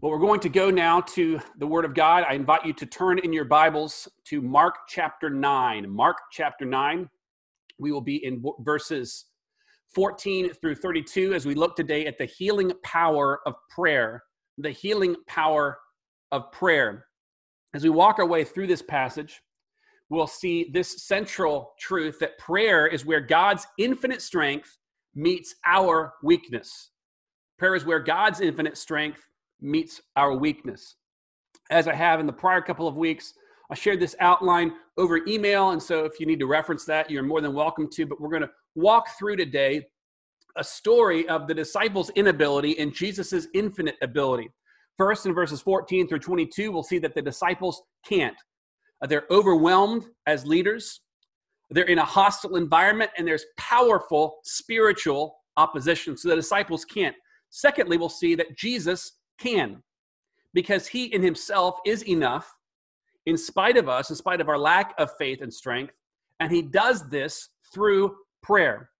Well, we're going to go now to the Word of God. I invite you to turn in your Bibles to Mark chapter 9. Mark chapter 9. We will be in verses 14 through 32 as we look today at the healing power of prayer. The healing power of prayer. As we walk our way through this passage, we'll see this central truth that prayer is where God's infinite strength meets our weakness. Prayer is where God's infinite strength meets our weakness. As I have in the prior couple of weeks, I shared this outline over email, and so if you need to reference that, you're more than welcome to, but we're going to walk through today a story of the disciples' inability and Jesus's infinite ability. First, in verses 14 through 22, we'll see that the disciples can't. They're overwhelmed as leaders. They're in a hostile environment, and there's powerful spiritual opposition, so the disciples can't. Secondly, we'll see that Jesus can, because he in himself is enough in spite of us, in spite of our lack of faith and strength, and he does this through prayer.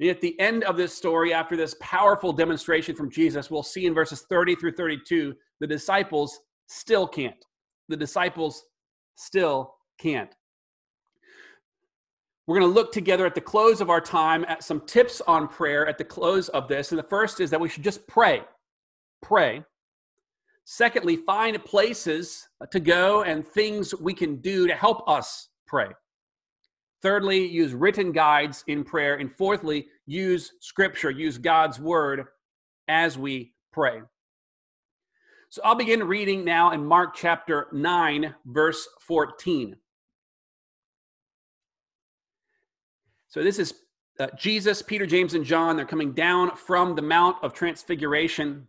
And at the end of this story, after this powerful demonstration from Jesus, we'll see in verses 30 through 32, the disciples still can't. The disciples still can't. We're going to look together at the close of our time at some tips on prayer at the close of this, and the first is that we should just pray. Pray. Secondly, find places to go and things we can do to help us pray. Thirdly, use written guides in prayer. And fourthly, use Scripture, use God's Word as we pray. So I'll begin reading now in Mark chapter 9, verse 14. So this is Jesus, Peter, James, and John. They're coming down from the Mount of Transfiguration,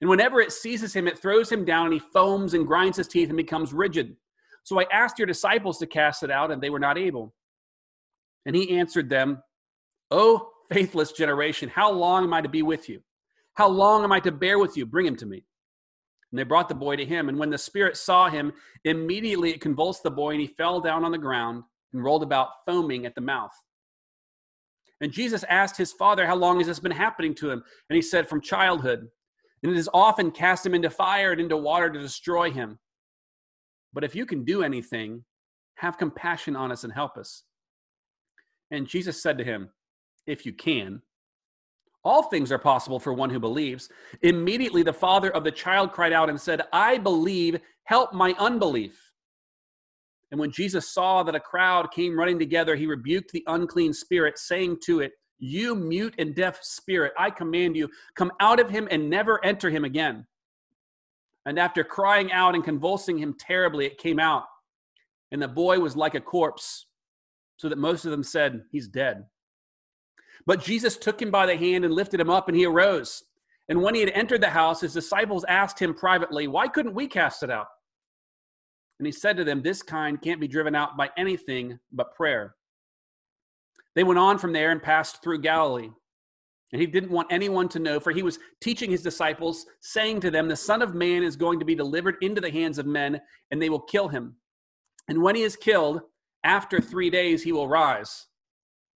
And whenever it seizes him, it throws him down, and he foams and grinds his teeth and becomes rigid. So I asked your disciples to cast it out, and they were not able." And he answered them, "O faithless generation, how long am I to be with you? How long am I to bear with you? Bring him to me." And they brought the boy to him, and when the spirit saw him, immediately it convulsed the boy, and he fell down on the ground and rolled about, foaming at the mouth. And Jesus asked his father, "How long has this been happening to him?" And he said, "From childhood. And it has often cast him into fire and into water to destroy him. But if you can do anything, have compassion on us and help us." And Jesus said to him, "If you can, all things are possible for one who believes." Immediately the father of the child cried out and said, "I believe, help my unbelief." And when Jesus saw that a crowd came running together, he rebuked the unclean spirit, saying to it, "You mute and deaf spirit, I command you, come out of him and never enter him again." And after crying out and convulsing him terribly, it came out, and the boy was like a corpse, so that most of them said, "He's dead." But Jesus took him by the hand and lifted him up, and he arose. And when he had entered the house, his disciples asked him privately, "Why couldn't we cast it out?" And he said to them, "This kind can't be driven out by anything but prayer." They went on from there and passed through Galilee. And he didn't want anyone to know, for he was teaching his disciples, saying to them, "The Son of Man is going to be delivered into the hands of men, and they will kill him. And when he is killed, after 3 days he will rise."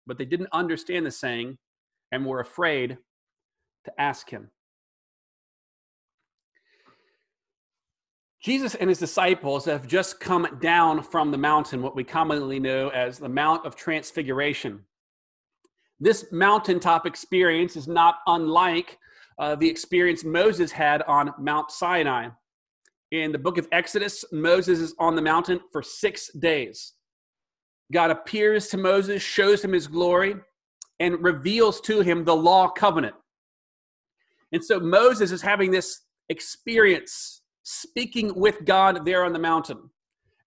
But they didn't understand the saying and were afraid to ask him. Jesus and his disciples have just come down from the mountain, what we commonly know as the Mount of Transfiguration. This mountaintop experience is not unlike the experience Moses had on Mount Sinai. In the book of Exodus, Moses is on the mountain for 6 days. God appears to Moses, shows him his glory, and reveals to him the law covenant. And so Moses is having this experience, speaking with God there on the mountain.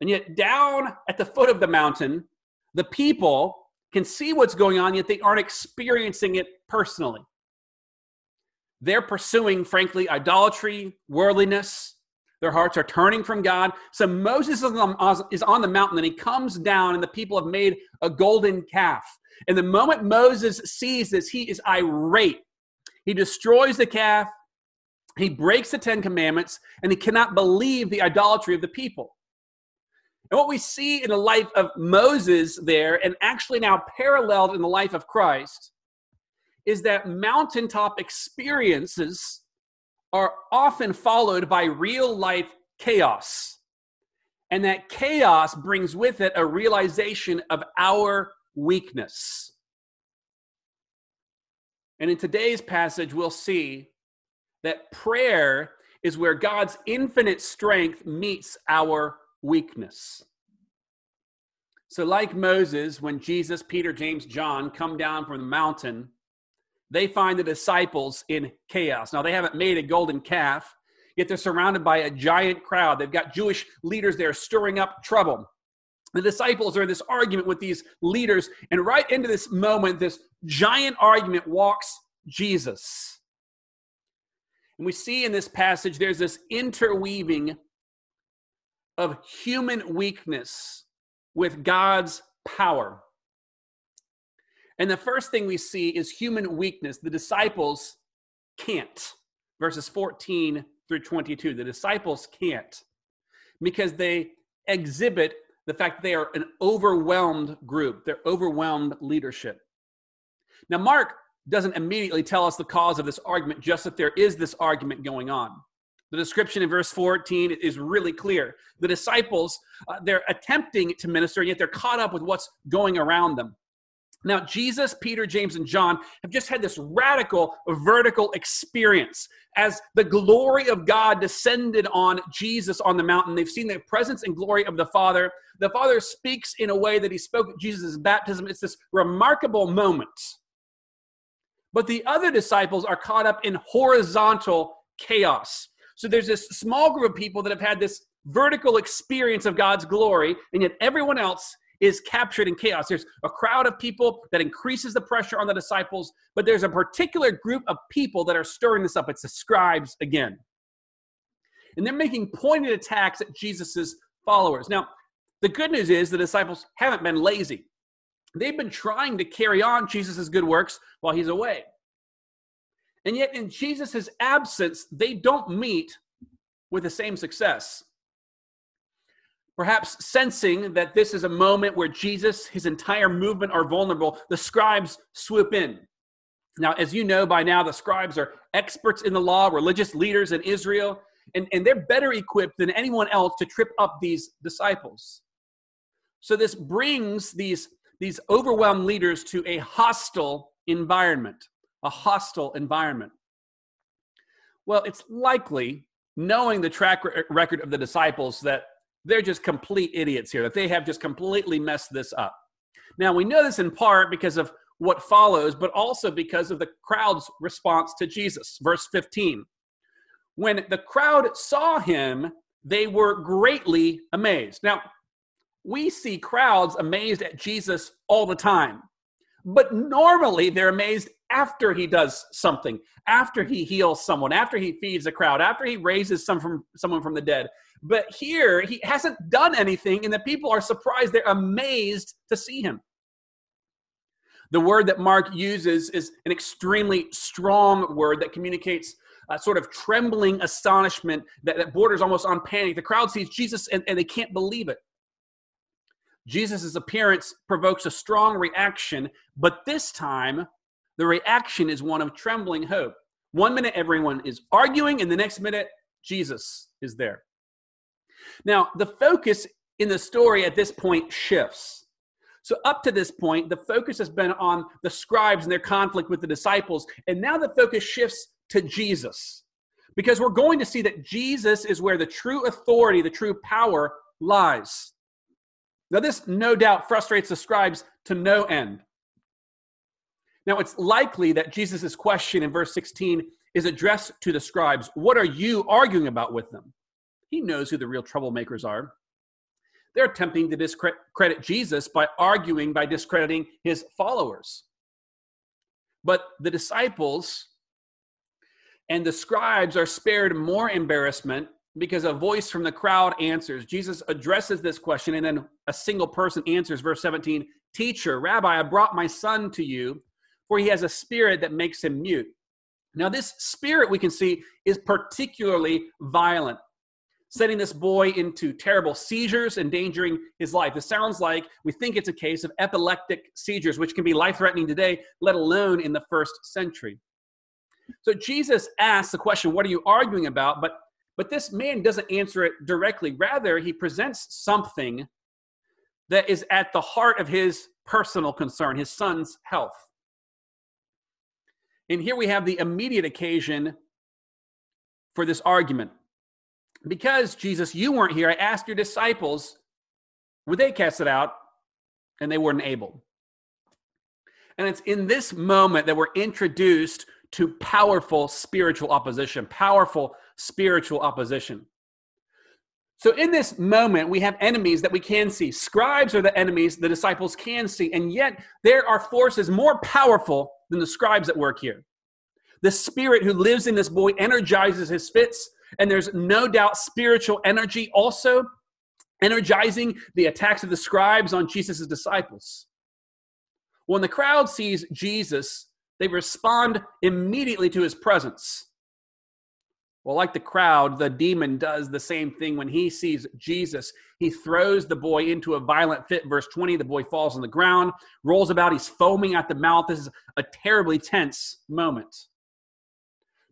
And yet down at the foot of the mountain, the people can see what's going on, yet they aren't experiencing it personally. They're pursuing, frankly, idolatry, worldliness. Their hearts are turning from God. So Moses is on the mountain and he comes down and the people have made a golden calf. And the moment Moses sees this, he is irate. He destroys the calf. He breaks the Ten Commandments and he cannot believe the idolatry of the people. And what we see in the life of Moses there, and actually now paralleled in the life of Christ, is that mountaintop experiences are often followed by real-life chaos. And that chaos brings with it a realization of our weakness. And in today's passage, we'll see that prayer is where God's infinite strength meets our weakness. So like Moses, when Jesus, Peter, James, John come down from the mountain, they find the disciples in chaos. Now, they haven't made a golden calf, yet they're surrounded by a giant crowd. They've got Jewish leaders there stirring up trouble. The disciples are in this argument with these leaders, and right into this moment, this giant argument walks Jesus. And we see in this passage, there's this interweaving of human weakness with God's power. And the first thing we see is human weakness. The disciples can't. Verses 14 through 22. The disciples can't because they exhibit the fact that they are an overwhelmed group. They're overwhelmed leadership. Now, Mark doesn't immediately tell us the cause of this argument, just that there is this argument going on. The description in verse 14 is really clear. The disciples, they're attempting to minister, and yet they're caught up with what's going around them. Now, Jesus, Peter, James, and John have just had this radical vertical experience. As the glory of God descended on Jesus on the mountain, they've seen the presence and glory of the Father. The Father speaks in a way that he spoke at Jesus' baptism. It's this remarkable moment. But the other disciples are caught up in horizontal chaos. So there's this small group of people that have had this vertical experience of God's glory, and yet everyone else is captured in chaos. There's a crowd of people that increases the pressure on the disciples, but there's a particular group of people that are stirring this up. It's the scribes again. And they're making pointed attacks at Jesus's followers. Now, the good news is the disciples haven't been lazy. They've been trying to carry on Jesus's good works while he's away. And yet in Jesus's absence, they don't meet with the same success. Perhaps sensing that this is a moment where Jesus, his entire movement are vulnerable, the scribes swoop in. Now, as you know by now, the scribes are experts in the law, religious leaders in Israel, and they're better equipped than anyone else to trip up these disciples. So this brings these overwhelmed leaders to a hostile environment, Well, it's likely, knowing the track record of the disciples, that they're just complete idiots here, that they have just completely messed this up. Now, we know this in part because of what follows, but also because of the crowd's response to Jesus. Verse 15, when the crowd saw him, they were greatly amazed. Now, we see crowds amazed at Jesus all the time, but normally they're amazed after he does something, after he heals someone, after he feeds a crowd, after he raises someone from the dead. But here, he hasn't done anything, and the people are surprised. They're amazed to see him. The word that Mark uses is an extremely strong word that communicates a sort of trembling astonishment that borders almost on panic. The crowd sees Jesus, and they can't believe it. Jesus' appearance provokes a strong reaction, but this time, the reaction is one of trembling hope. One minute, everyone is arguing, and the next minute, Jesus is there. Now, the focus in the story at this point shifts. So up to this point, the focus has been on the scribes and their conflict with the disciples. And now the focus shifts to Jesus, because we're going to see that Jesus is where the true authority, the true power lies. Now, this no doubt frustrates the scribes to no end. Now, it's likely that Jesus' question in verse 16 is addressed to the scribes. What are you arguing about with them? He knows who the real troublemakers are. They're attempting to discredit Jesus by arguing, by discrediting his followers. But the disciples and the scribes are spared more embarrassment because a voice from the crowd answers. Jesus addresses this question, and then a single person answers. Verse 17, "Teacher, Rabbi, I brought my son to you, for he has a spirit that makes him mute." Now, this spirit, we can see, is particularly violent, setting this boy into terrible seizures, endangering his life. This sounds like, we think it's a case of epileptic seizures, which can be life-threatening today, let alone in the first century. So Jesus asks the question, what are you arguing about? But this man doesn't answer it directly. Rather, he presents something that is at the heart of his personal concern, his son's health. And here we have the immediate occasion for this argument. "Because, Jesus, you weren't here, I asked your disciples, would they cast it out? And they weren't able." And it's in this moment that we're introduced to powerful spiritual opposition, So in this moment, we have enemies that we can see. Scribes are the enemies the disciples can see, and yet there are forces more powerful than the scribes at work here. The spirit who lives in this boy energizes his fits, and there's no doubt spiritual energy also energizing the attacks of the scribes on Jesus' disciples. When the crowd sees Jesus, they respond immediately to his presence. Well, like the crowd, the demon does the same thing. When he sees Jesus, he throws the boy into a violent fit. Verse 20, the boy falls on the ground, rolls about, he's foaming at the mouth. This is a terribly tense moment.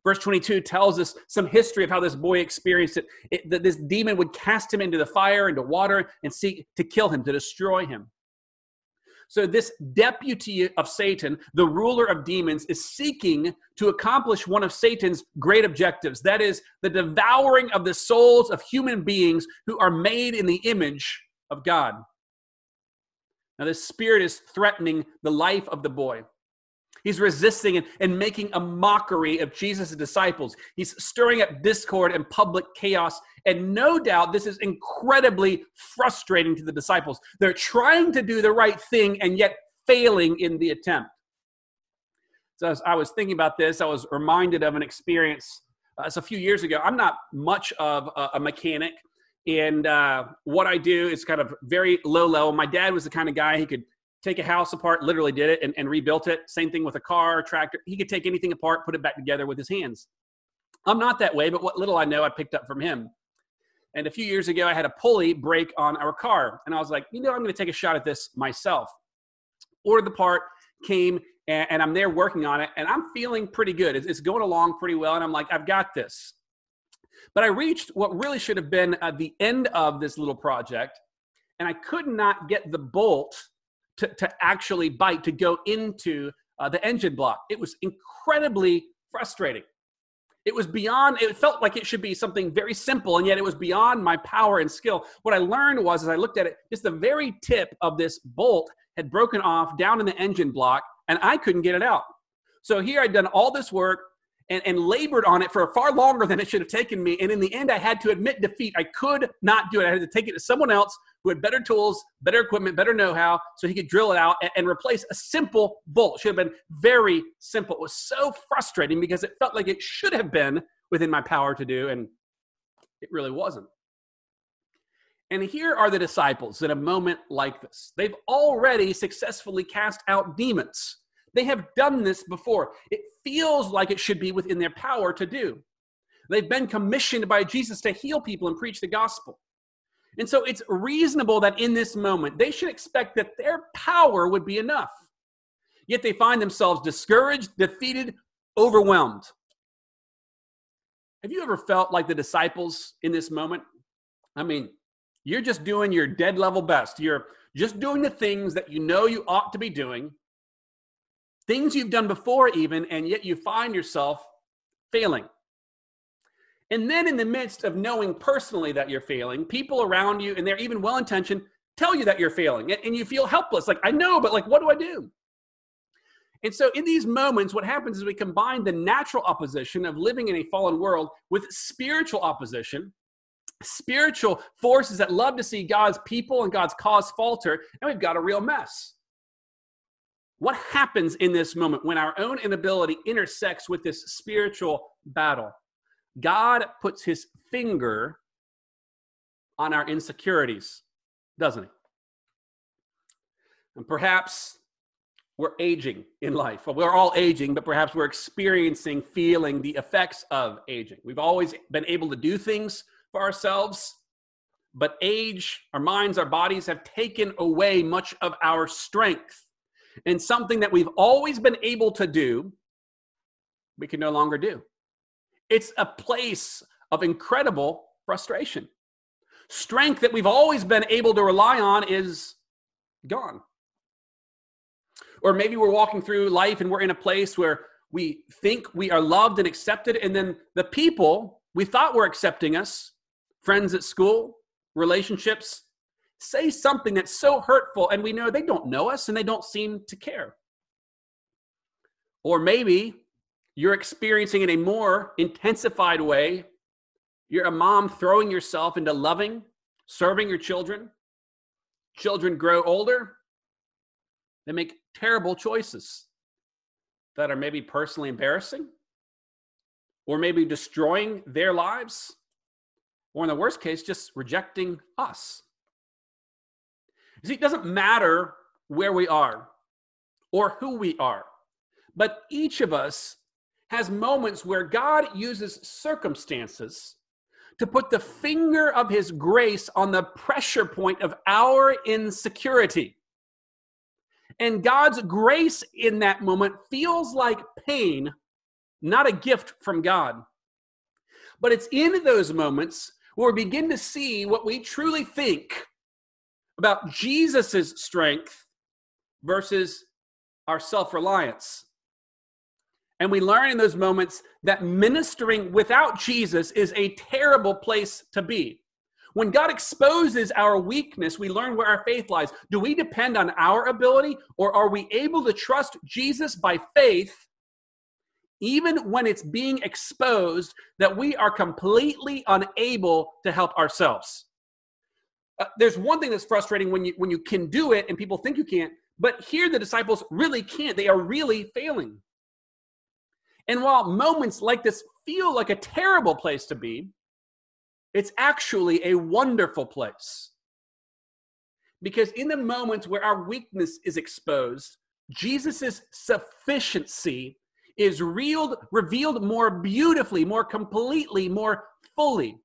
Verse 22 tells us some history of how this boy experienced it. That this demon would cast him into the fire, into water, and seek to kill him, to destroy him. So this deputy of Satan, the ruler of demons, is seeking to accomplish one of Satan's great objectives. That is the devouring of the souls of human beings who are made in the image of God. Now this spirit is threatening the life of the boy. He's resisting and making a mockery of Jesus' disciples. He's stirring up discord and public chaos. And no doubt this is incredibly frustrating to the disciples. They're trying to do the right thing and yet failing in the attempt. So as I was thinking about this, I was reminded of an experience. It's a few years ago. I'm not much of a mechanic. And what I do is kind of very low level. My dad was the kind of guy, he could take a house apart, literally did it, and rebuilt it. Same thing with a car, tractor. He could take anything apart, put it back together with his hands. I'm not that way, but what little I know, I picked up from him. And a few years ago, I had a pulley break on our car. And I was like, I'm going to take a shot at this myself. Ordered the part, came, and I'm there working on it. And I'm feeling pretty good. It's going along pretty well. And I'm like, I've got this. But I reached what really should have been the end of this little project. And I could not get the bolt to actually bite, to go into the engine block. It was incredibly frustrating. It felt like it should be something very simple, and yet it was beyond my power and skill. What I learned was, as I looked at it, just the very tip of this bolt had broken off down in the engine block, and I couldn't get it out. So here I'd done all this work and labored on it for far longer than it should have taken me. And in the end, I had to admit defeat. I could not do it. I had to take it to someone else who had better tools, better equipment, better know-how, so he could drill it out and replace a simple bolt. It should have been very simple. It was so frustrating because it felt like it should have been within my power to do, and it really wasn't. And here are the disciples in a moment like this. They've already successfully cast out demons. They have done this before. It feels like it should be within their power to do. They've been commissioned by Jesus to heal people and preach the gospel. And so it's reasonable that in this moment, they should expect that their power would be enough. Yet they find themselves discouraged, defeated, overwhelmed. Have you ever felt like the disciples in this moment? I mean, you're just doing your dead level best. You're just doing the things that you know you ought to be doing. Things you've done before even, and yet you find yourself failing. And then in the midst of knowing personally that you're failing, people around you, and they're even well-intentioned, tell you that you're failing, and you feel helpless. Like, I know, but like, what do I do? And so in these moments, what happens is we combine the natural opposition of living in a fallen world with spiritual opposition, spiritual forces that love to see God's people and God's cause falter, and we've got a real mess. What happens in this moment when our own inability intersects with this spiritual battle? God puts his finger on our insecurities, doesn't he? And perhaps we're aging in life. Well, we're all aging, but perhaps we're experiencing, feeling the effects of aging. We've always been able to do things for ourselves, but age, our minds, our bodies have taken away much of our strength. And something that we've always been able to do, we can no longer do. It's a place of incredible frustration. Strength that we've always been able to rely on is gone. Or maybe we're walking through life and we're in a place where we think we are loved and accepted, and then the people we thought were accepting us, friends at school, relationships, say something that's so hurtful, and we know they don't know us and they don't seem to care. Or maybe you're experiencing in a more intensified way, you're a mom throwing yourself into loving, serving your children. Children grow older. They make terrible choices that are maybe personally embarrassing or maybe destroying their lives, or in the worst case, just rejecting us. You see, it doesn't matter where we are or who we are, but each of us has moments where God uses circumstances to put the finger of his grace on the pressure point of our insecurity. And God's grace in that moment feels like pain, not a gift from God. But it's in those moments where we begin to see what we truly think about Jesus's strength versus our self-reliance. And we learn in those moments that ministering without Jesus is a terrible place to be. When God exposes our weakness, we learn where our faith lies. Do we depend on our ability, or are we able to trust Jesus by faith, even when it's being exposed that we are completely unable to help ourselves? There's one thing that's frustrating when you can do it and people think you can't, but here the disciples really can't. They are really failing. And while moments like this feel like a terrible place to be, it's actually a wonderful place. Because in the moments where our weakness is exposed, Jesus's sufficiency is revealed more beautifully, more completely, more fully.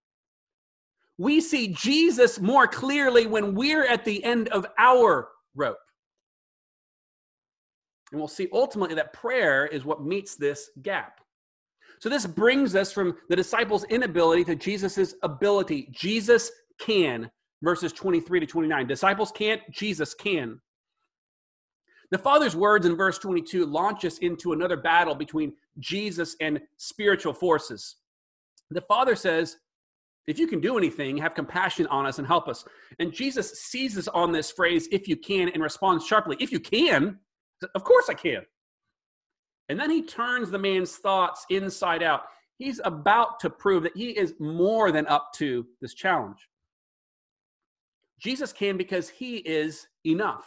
We see Jesus more clearly when we're at the end of our rope. And we'll see ultimately that prayer is what meets this gap. So this brings us from the disciples' inability to Jesus' ability. Jesus can, verses 23 to 29. Disciples can't, Jesus can. The Father's words in verse 22 launch us into another battle between Jesus and spiritual forces. The Father says, if you can do anything, have compassion on us and help us. And Jesus seizes on this phrase, if you can, and responds sharply, if you can. Of course I can. And then he turns the man's thoughts inside out. He's about to prove that he is more than up to this challenge. Jesus can because he is enough.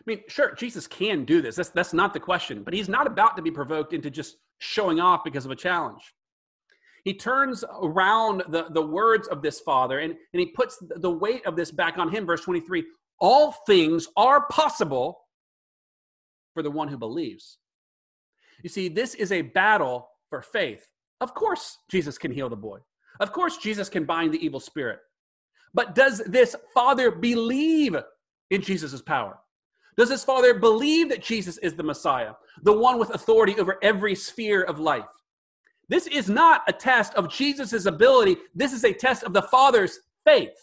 I mean, sure, Jesus can do this. That's not the question. But he's not about to be provoked into just showing off because of a challenge. He turns around the words of this Father, and he puts the weight of this back on him. Verse 23, all things are possible for the one who believes. You see, this is a battle for faith. Of course, Jesus can heal the boy. Of course, Jesus can bind the evil spirit. But does this father believe in Jesus' power? Does this father believe that Jesus is the Messiah, the one with authority over every sphere of life? This is not a test of Jesus' ability. This is a test of the Father's faith.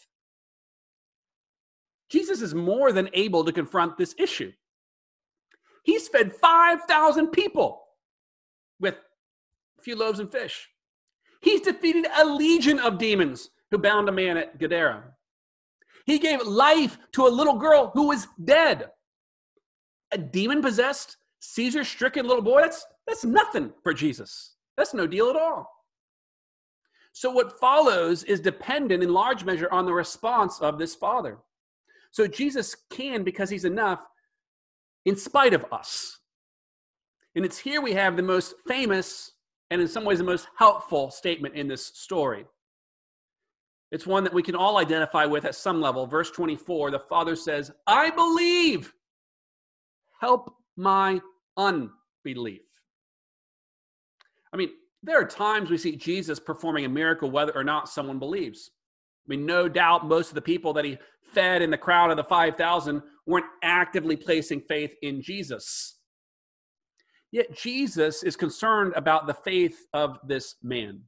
Jesus is more than able to confront this issue. He's fed 5,000 people with a few loaves and fish. He's defeated a legion of demons who bound a man at Gadara. He gave life to a little girl who was dead. A demon-possessed, seizure-stricken little boy, that's nothing for Jesus. That's no deal at all. So what follows is dependent in large measure on the response of this Father. So Jesus can because he's enough, in spite of us. And it's here we have the most famous and in some ways the most helpful statement in this story. It's one that we can all identify with at some level. Verse 24, the father says, I believe, help my unbelief. I mean, there are times we see Jesus performing a miracle whether or not someone believes. I mean, no doubt most of the people that he fed in the crowd of the 5,000 weren't actively placing faith in Jesus. Yet Jesus is concerned about the faith of this man.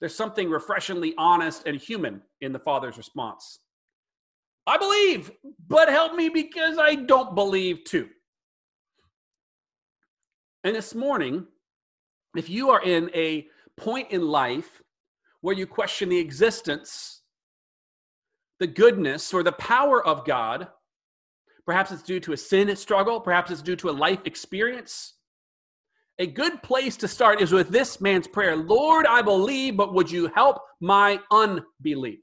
There's something refreshingly honest and human in the father's response. I believe, but help me because I don't believe too. And this morning, if you are in a point in life where you question the existence, the goodness, or the power of God, perhaps it's due to a sin struggle, perhaps it's due to a life experience, a good place to start is with this man's prayer. Lord, I believe, but would you help my unbelief?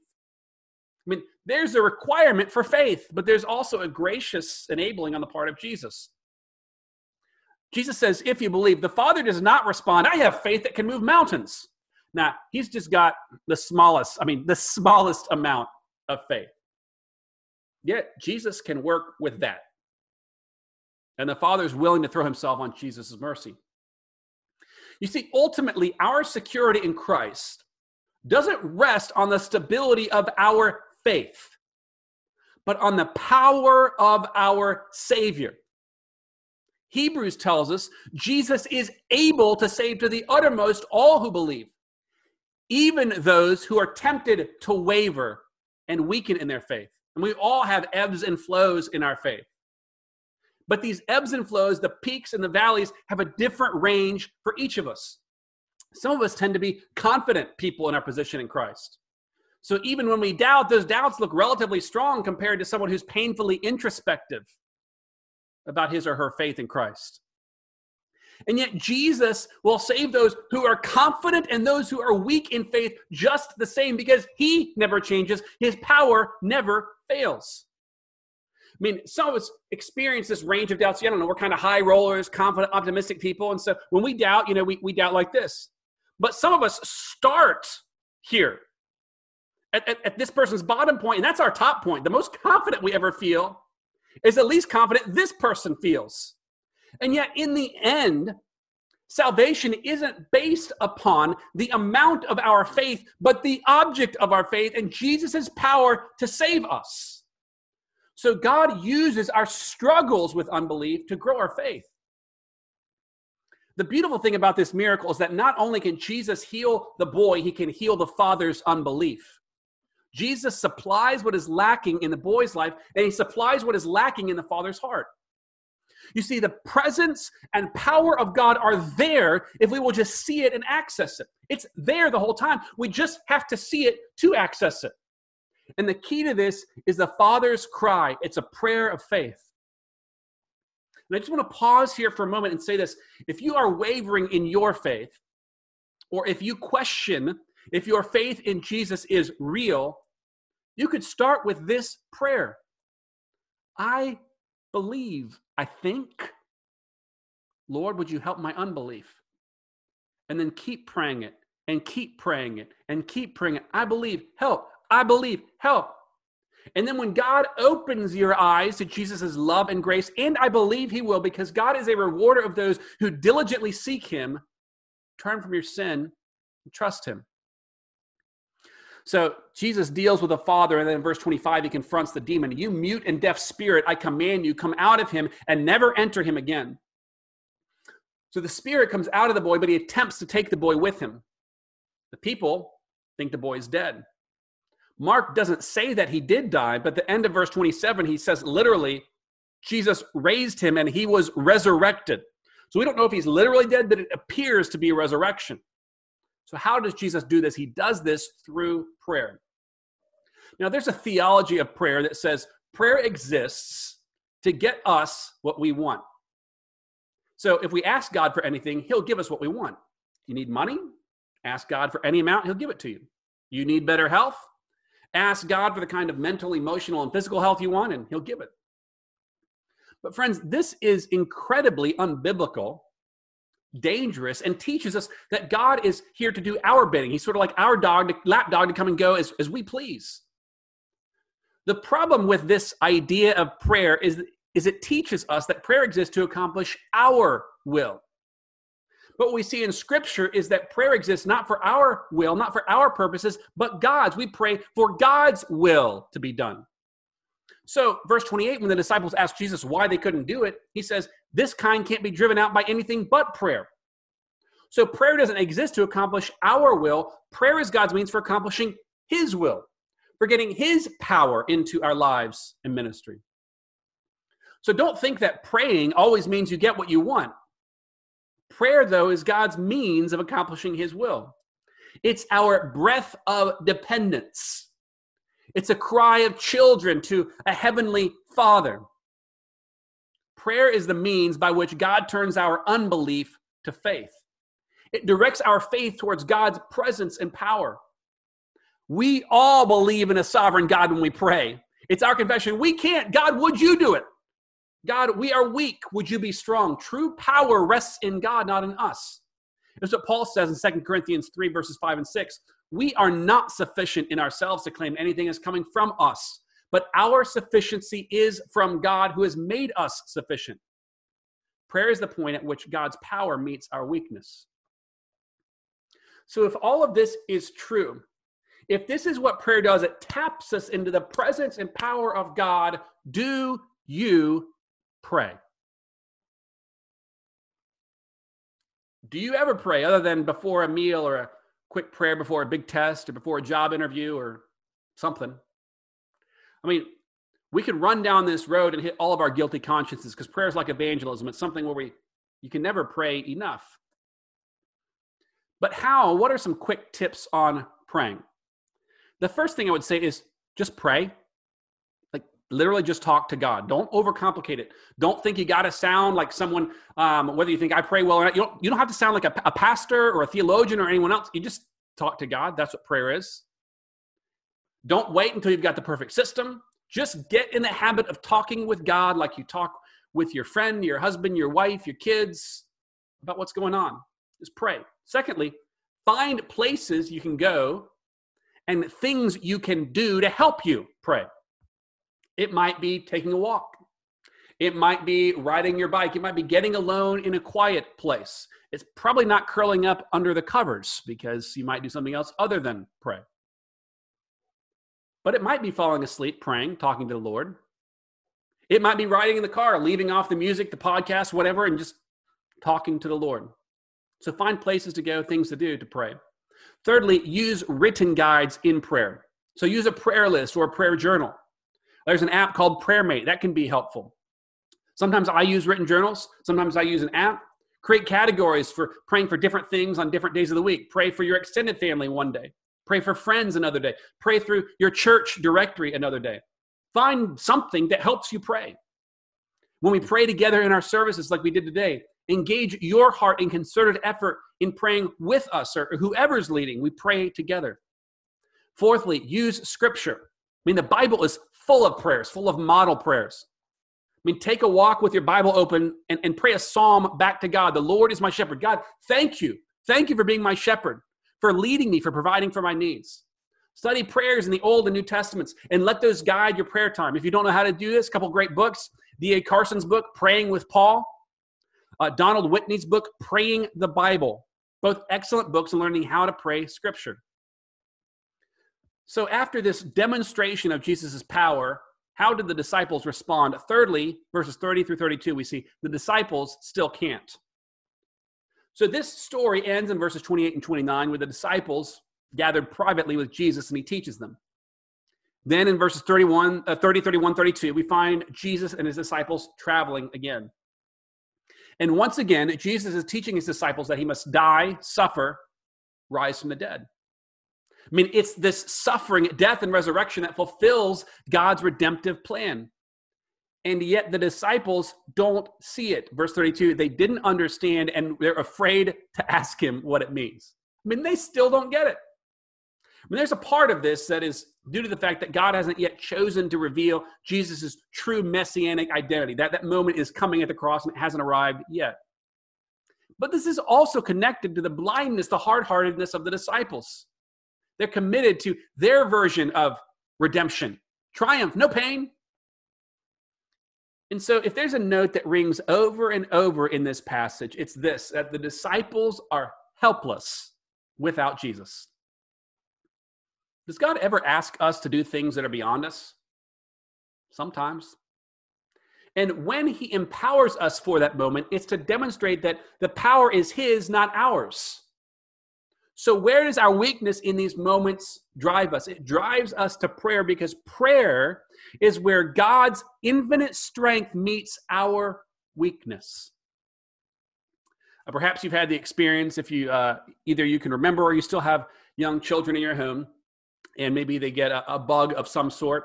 I mean, there's a requirement for faith, but there's also a gracious enabling on the part of Jesus. Jesus says, if you believe. The father does not respond, I have faith that can move mountains. Now, he's just got the smallest amount of faith. Yet, Jesus can work with that. And the father's willing to throw himself on Jesus' mercy. You see, ultimately, our security in Christ doesn't rest on the stability of our faith, but on the power of our Savior. Hebrews tells us Jesus is able to save to the uttermost all who believe, even those who are tempted to waver and weaken in their faith. And we all have ebbs and flows in our faith. But these ebbs and flows, the peaks and the valleys, have a different range for each of us. Some of us tend to be confident people in our position in Christ. So even when we doubt, those doubts look relatively strong compared to someone who's painfully introspective about his or her faith in Christ. And yet Jesus will save those who are confident and those who are weak in faith just the same because he never changes, his power never fails. I mean, some of us experience this range of doubts. We're kind of high rollers, confident, optimistic people. And so when we doubt, we doubt like this. But some of us start here at this person's bottom point, and that's our top point. The most confident we ever feel is the least confident this person feels. And yet in the end, salvation isn't based upon the amount of our faith, but the object of our faith and Jesus' power to save us. So God uses our struggles with unbelief to grow our faith. The beautiful thing about this miracle is that not only can Jesus heal the boy, he can heal the father's unbelief. Jesus supplies what is lacking in the boy's life, and he supplies what is lacking in the father's heart. You see, the presence and power of God are there if we will just see it and access it. It's there the whole time. We just have to see it to access it. And the key to this is the Father's cry. It's a prayer of faith. And I just want to pause here for a moment and say this. If you are wavering in your faith, or if you question if your faith in Jesus is real, you could start with this prayer. I believe, I think. Lord, would you help my unbelief? And then keep praying it, and keep praying it, and keep praying it. I believe, help. I believe, help. And then when God opens your eyes to Jesus' love and grace, and I believe he will, because God is a rewarder of those who diligently seek him, turn from your sin and trust him. So Jesus deals with the father, and then in verse 25, he confronts the demon. You mute and deaf spirit, I command you, come out of him and never enter him again. So the spirit comes out of the boy, but he attempts to take the boy with him. The people think the boy is dead. Mark doesn't say that he did die, but the end of verse 27, he says literally, Jesus raised him and he was resurrected. So we don't know if he's literally dead, but it appears to be a resurrection. So how does Jesus do this? He does this through prayer. Now there's a theology of prayer that says prayer exists to get us what we want. So if we ask God for anything, he'll give us what we want. You need money? Ask God for any amount, he'll give it to you. You need better health? Ask God for the kind of mental, emotional, and physical health you want, and he'll give it. But friends, this is incredibly unbiblical dangerous, and teaches us that God is here to do our bidding. He's sort of like our dog, lap dog, to come and go as we please. The problem with this idea of prayer is it teaches us that prayer exists to accomplish our will. But what we see in Scripture is that prayer exists not for our will, not for our purposes, but God's. We pray for God's will to be done. So verse 28, when the disciples asked Jesus why they couldn't do it, he says, this kind can't be driven out by anything but prayer. So prayer doesn't exist to accomplish our will. Prayer is God's means for accomplishing his will, for getting his power into our lives and ministry. So don't think that praying always means you get what you want. Prayer, though, is God's means of accomplishing his will. It's our breath of dependence. It's a cry of children to a heavenly Father. Prayer is the means by which God turns our unbelief to faith. It directs our faith towards God's presence and power. We all believe in a sovereign God when we pray. It's our confession. We can't. God, would you do it? God, we are weak. Would you be strong? True power rests in God, not in us. That's what Paul says in 2 Corinthians 3, verses 5 and 6. We are not sufficient in ourselves to claim anything is coming from us, but our sufficiency is from God who has made us sufficient. Prayer is the point at which God's power meets our weakness. So if all of this is true, if this is what prayer does, it taps us into the presence and power of God. Do you pray? Do you ever pray other than before a meal or a quick prayer before a big test or before a job interview or something? I mean, we could run down this road and hit all of our guilty consciences because prayer is like evangelism. It's something where you can never pray enough. But what are some quick tips on praying? The first thing I would say is just pray. Like literally just talk to God. Don't overcomplicate it. Don't think you got to sound like someone, whether you think I pray well or not. You don't have to sound like a pastor or a theologian or anyone else. You just talk to God. That's what prayer is. Don't wait until you've got the perfect system. Just get in the habit of talking with God like you talk with your friend, your husband, your wife, your kids about what's going on. Just pray. Secondly, find places you can go and things you can do to help you pray. It might be taking a walk. It might be riding your bike. It might be getting alone in a quiet place. It's probably not curling up under the covers because you might do something else other than pray. But it might be falling asleep, praying, talking to the Lord. It might be riding in the car, leaving off the music, the podcast, whatever, and just talking to the Lord. So find places to go, things to do to pray. Thirdly, use written guides in prayer. So use a prayer list or a prayer journal. There's an app called PrayerMate. That can be helpful. Sometimes I use written journals. Sometimes I use an app. Create categories for praying for different things on different days of the week. Pray for your extended family one day. Pray for friends another day. Pray through your church directory another day. Find something that helps you pray. When we pray together in our services like we did today, engage your heart in concerted effort in praying with us or whoever's leading. We pray together. Fourthly, use Scripture. I mean, the Bible is full of prayers, full of model prayers. I mean, take a walk with your Bible open and pray a psalm back to God. The Lord is my shepherd. God, thank you. Thank you for being my shepherd, for leading me, for providing for my needs. Study prayers in the Old and New Testaments and let those guide your prayer time. If you don't know how to do this, a couple great books. D.A. Carson's book, Praying with Paul. Donald Whitney's book, Praying the Bible. Both excellent books on learning how to pray Scripture. So after this demonstration of Jesus' power, how did the disciples respond? Thirdly, verses 30 through 32, we see the disciples still can't. So this story ends in verses 28 and 29 where the disciples gathered privately with Jesus and he teaches them. Then in verses 30, 31, 32, we find Jesus and his disciples traveling again. And once again, Jesus is teaching his disciples that he must die, suffer, rise from the dead. I mean, it's this suffering, death, and resurrection that fulfills God's redemptive plan. And yet the disciples don't see it. Verse 32, they didn't understand, and they're afraid to ask him what it means. I mean, they still don't get it. I mean, there's a part of this that is due to the fact that God hasn't yet chosen to reveal Jesus' true messianic identity. That moment is coming at the cross, and it hasn't arrived yet. But this is also connected to the blindness, the hard-heartedness of the disciples. They're committed to their version of redemption. Triumph, no pain. And so if there's a note that rings over and over in this passage, it's this, that the disciples are helpless without Jesus. Does God ever ask us to do things that are beyond us? Sometimes. And when he empowers us for that moment, it's to demonstrate that the power is his, not ours. So where does our weakness in these moments drive us? It drives us to prayer, because prayer is where God's infinite strength meets our weakness. Perhaps you've had the experience, if you either you can remember or you still have young children in your home, and maybe they get a bug of some sort,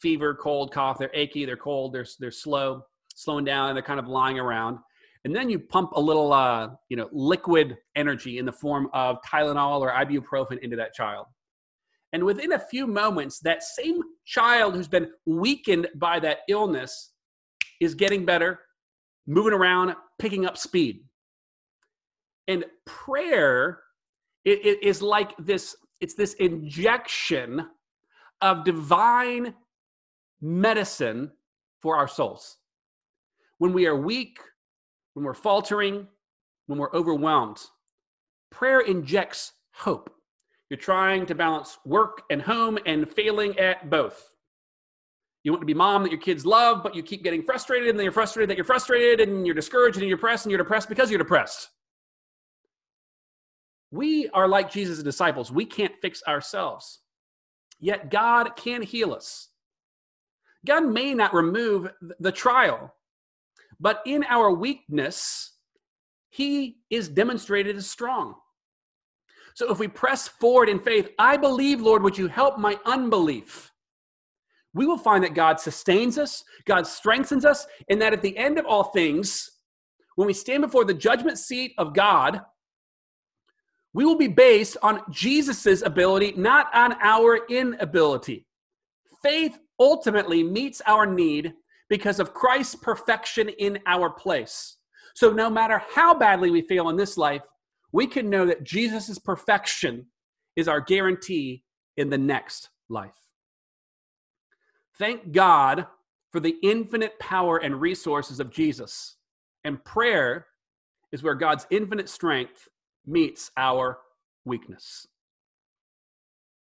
fever, cold, cough, they're achy, they're cold, they're slowing down, and they're kind of lying around. And then you pump a little, liquid energy in the form of Tylenol or ibuprofen into that child. And within a few moments, that same child who's been weakened by that illness is getting better, moving around, picking up speed. And prayer is like this, it's this injection of divine medicine for our souls. When we are weak, when we're faltering, when we're overwhelmed, prayer injects hope. You're trying to balance work and home and failing at both. You want to be mom that your kids love, but you keep getting frustrated, and then you're frustrated that you're frustrated, and you're discouraged, and you're depressed because you're depressed. We are like Jesus' disciples. We can't fix ourselves. Yet God can heal us. God may not remove the trial, but in our weakness, he is demonstrated as strong. So if we press forward in faith, I believe, Lord, would you help my unbelief? We will find that God sustains us, God strengthens us, and that at the end of all things, when we stand before the judgment seat of God, we will be based on Jesus's ability, not on our inability. Faith ultimately meets our need because of Christ's perfection in our place. So no matter how badly we fail in this life, we can know that Jesus' perfection is our guarantee in the next life. Thank God for the infinite power and resources of Jesus. And prayer is where God's infinite strength meets our weakness.